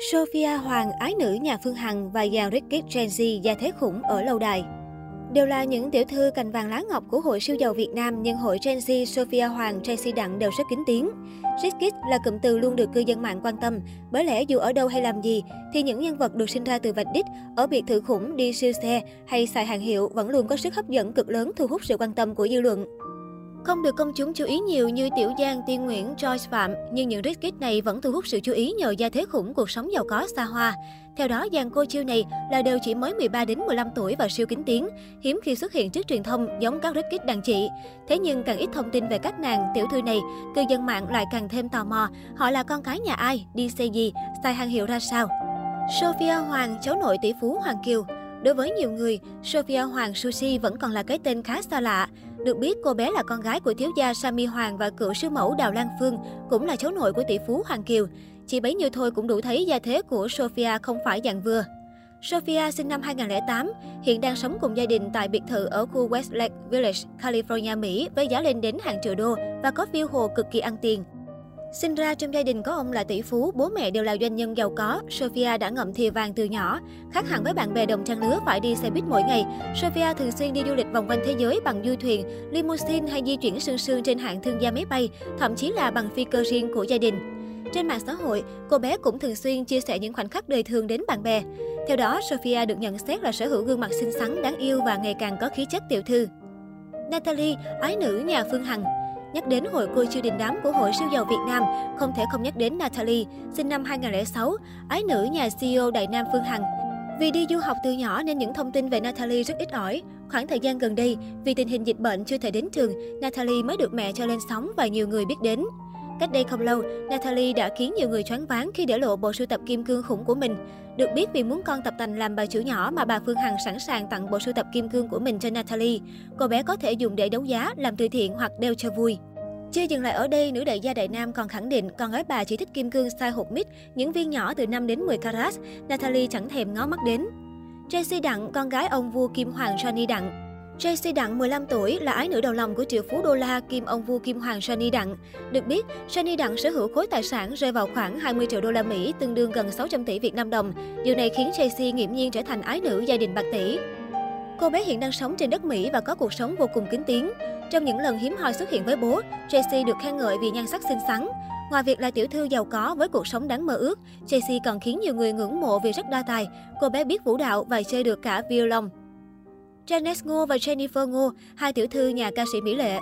Sophia Hoàng, ái nữ nhà Phương Hằng và dàn Ricky Gen Z gia thế khủng ở lâu đài. Đều là những tiểu thư cành vàng lá ngọc của hội siêu giàu Việt Nam, nhưng hội Gen Z, Sophia Hoàng, Jacy Đặng đều rất kín tiếng. Ricky là cụm từ luôn được cư dân mạng quan tâm, bởi lẽ dù ở đâu hay làm gì thì những nhân vật được sinh ra từ vạch đích, ở biệt thự khủng, đi siêu xe hay xài hàng hiệu vẫn luôn có sức hấp dẫn cực lớn, thu hút sự quan tâm của dư luận. Không được công chúng chú ý nhiều như Tiểu Giang, Tiên Nguyễn, Joyce Phạm, nhưng những Ricky này vẫn thu hút sự chú ý nhờ gia thế khủng, cuộc sống giàu có xa hoa. Theo đó, dàn cô chiêu này là đều chỉ mới 13 đến 15 tuổi và siêu kín tiếng, hiếm khi xuất hiện trước truyền thông giống các Ricky đàn chị. Thế nhưng càng ít thông tin về các nàng tiểu thư này, cư dân mạng lại càng thêm tò mò, họ là con cái nhà ai, đi xe gì, xài hàng hiệu ra sao. Sophia Hoàng, cháu nội tỷ phú Hoàng Kiều. Đối với nhiều người, Sophia Hoàng Sushi vẫn còn là cái tên khá xa lạ. Được biết, cô bé là con gái của thiếu gia Sami Hoàng và cựu siêu mẫu Đào Lan Phương, cũng là cháu nội của tỷ phú Hoàng Kiều. Chỉ bấy nhiêu thôi cũng đủ thấy gia thế của Sophia không phải dạng vừa. Sophia sinh năm 2008, hiện đang sống cùng gia đình tại biệt thự ở khu Westlake Village, California, Mỹ với giá lên đến hàng triệu đô và có view hồ cực kỳ ăn tiền. Sinh ra trong gia đình có ông là tỷ phú, bố mẹ đều là doanh nhân giàu có, Sophia đã ngậm thìa vàng từ nhỏ. Khác hẳn với bạn bè đồng trang lứa phải đi xe buýt mỗi ngày, Sophia thường xuyên đi du lịch vòng quanh thế giới bằng du thuyền, limousine hay di chuyển sương sương trên hạng thương gia máy bay, thậm chí là bằng phi cơ riêng của gia đình. Trên mạng xã hội, cô bé cũng thường xuyên chia sẻ những khoảnh khắc đời thường đến bạn bè. Theo đó, Sophia được nhận xét là sở hữu gương mặt xinh xắn, đáng yêu và ngày càng có khí chất tiểu thư. Natalie, ái nữ nhà Phương Hằng. Nhắc đến hội cô chiêu đình đám của hội siêu giàu Việt Nam, không thể không nhắc đến Natalie, sinh năm 2006, ái nữ nhà CEO Đại Nam Phương Hằng. Vì đi du học từ nhỏ nên những thông tin về Natalie rất ít ỏi. Khoảng thời gian gần đây, vì tình hình dịch bệnh chưa thể đến trường, Natalie mới được mẹ cho lên sóng và nhiều người biết đến. Cách đây không lâu, Natalie đã khiến nhiều người choáng váng khi để lộ bộ sưu tập kim cương khủng của mình. Được biết vì muốn con tập tành làm bà chủ nhỏ mà bà Phương Hằng sẵn sàng tặng bộ sưu tập kim cương của mình cho Natalie. Cô bé có thể dùng để đấu giá, làm từ thiện hoặc đeo cho vui. Chưa dừng lại ở đây, nữ đại gia Đại Nam còn khẳng định con gái bà chỉ thích kim cương size hột mít, những viên nhỏ từ 5 đến 10 carat, Natalie chẳng thèm ngó mắt đến. Jacy Đặng, con gái ông vua Kim Hoàng Johnny Đặng. Jacy Đặng, 15 tuổi, là ái nữ đầu lòng của triệu phú đô la kim ông vua Kim Hoàng Johnny Đặng. Được biết, Johnny Đặng sở hữu khối tài sản rơi vào khoảng 20 triệu đô la Mỹ, tương đương gần 600 tỷ Việt Nam đồng. Điều này khiến Jacy nghiễm nhiên trở thành ái nữ gia đình bạc tỷ. Cô bé hiện đang sống trên đất Mỹ và có cuộc sống vô cùng kín tiếng. Trong những lần hiếm hoi xuất hiện với bố, Jacy được khen ngợi vì nhan sắc xinh xắn. Ngoài việc là tiểu thư giàu có với cuộc sống đáng mơ ước, Jacy còn khiến nhiều người ngưỡng mộ vì rất đa tài. Cô bé biết vũ đạo và chơi được cả violon. Chenéz Ngô và Jennifer Ngô, hai tiểu thư nhà ca sĩ Mỹ Lệ.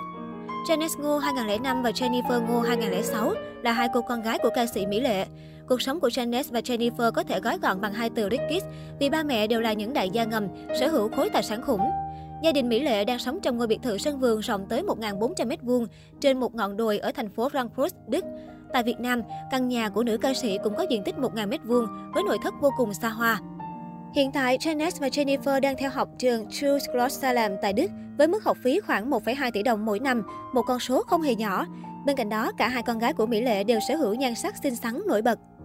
Chenéz Ngô 2005 và Jennifer Ngô 2006 là hai cô con gái của ca sĩ Mỹ Lệ. Cuộc sống của Chenéz và Jennifer có thể gói gọn bằng hai từ Ricky vì ba mẹ đều là những đại gia ngầm, sở hữu khối tài sản khủng. Gia đình Mỹ Lệ đang sống trong ngôi biệt thự sân vườn rộng tới 1.400 m² trên một ngọn đồi ở thành phố Rangpur, Đức. Tại Việt Nam, căn nhà của nữ ca sĩ cũng có diện tích 1.000 m² với nội thất vô cùng xa hoa. Hiện tại, Chenéz và Jennifer đang theo học trường True Kloss Salem tại Đức với mức học phí khoảng 1,2 tỷ đồng mỗi năm, một con số không hề nhỏ. Bên cạnh đó, cả hai con gái của Mỹ Lệ đều sở hữu nhan sắc xinh xắn nổi bật.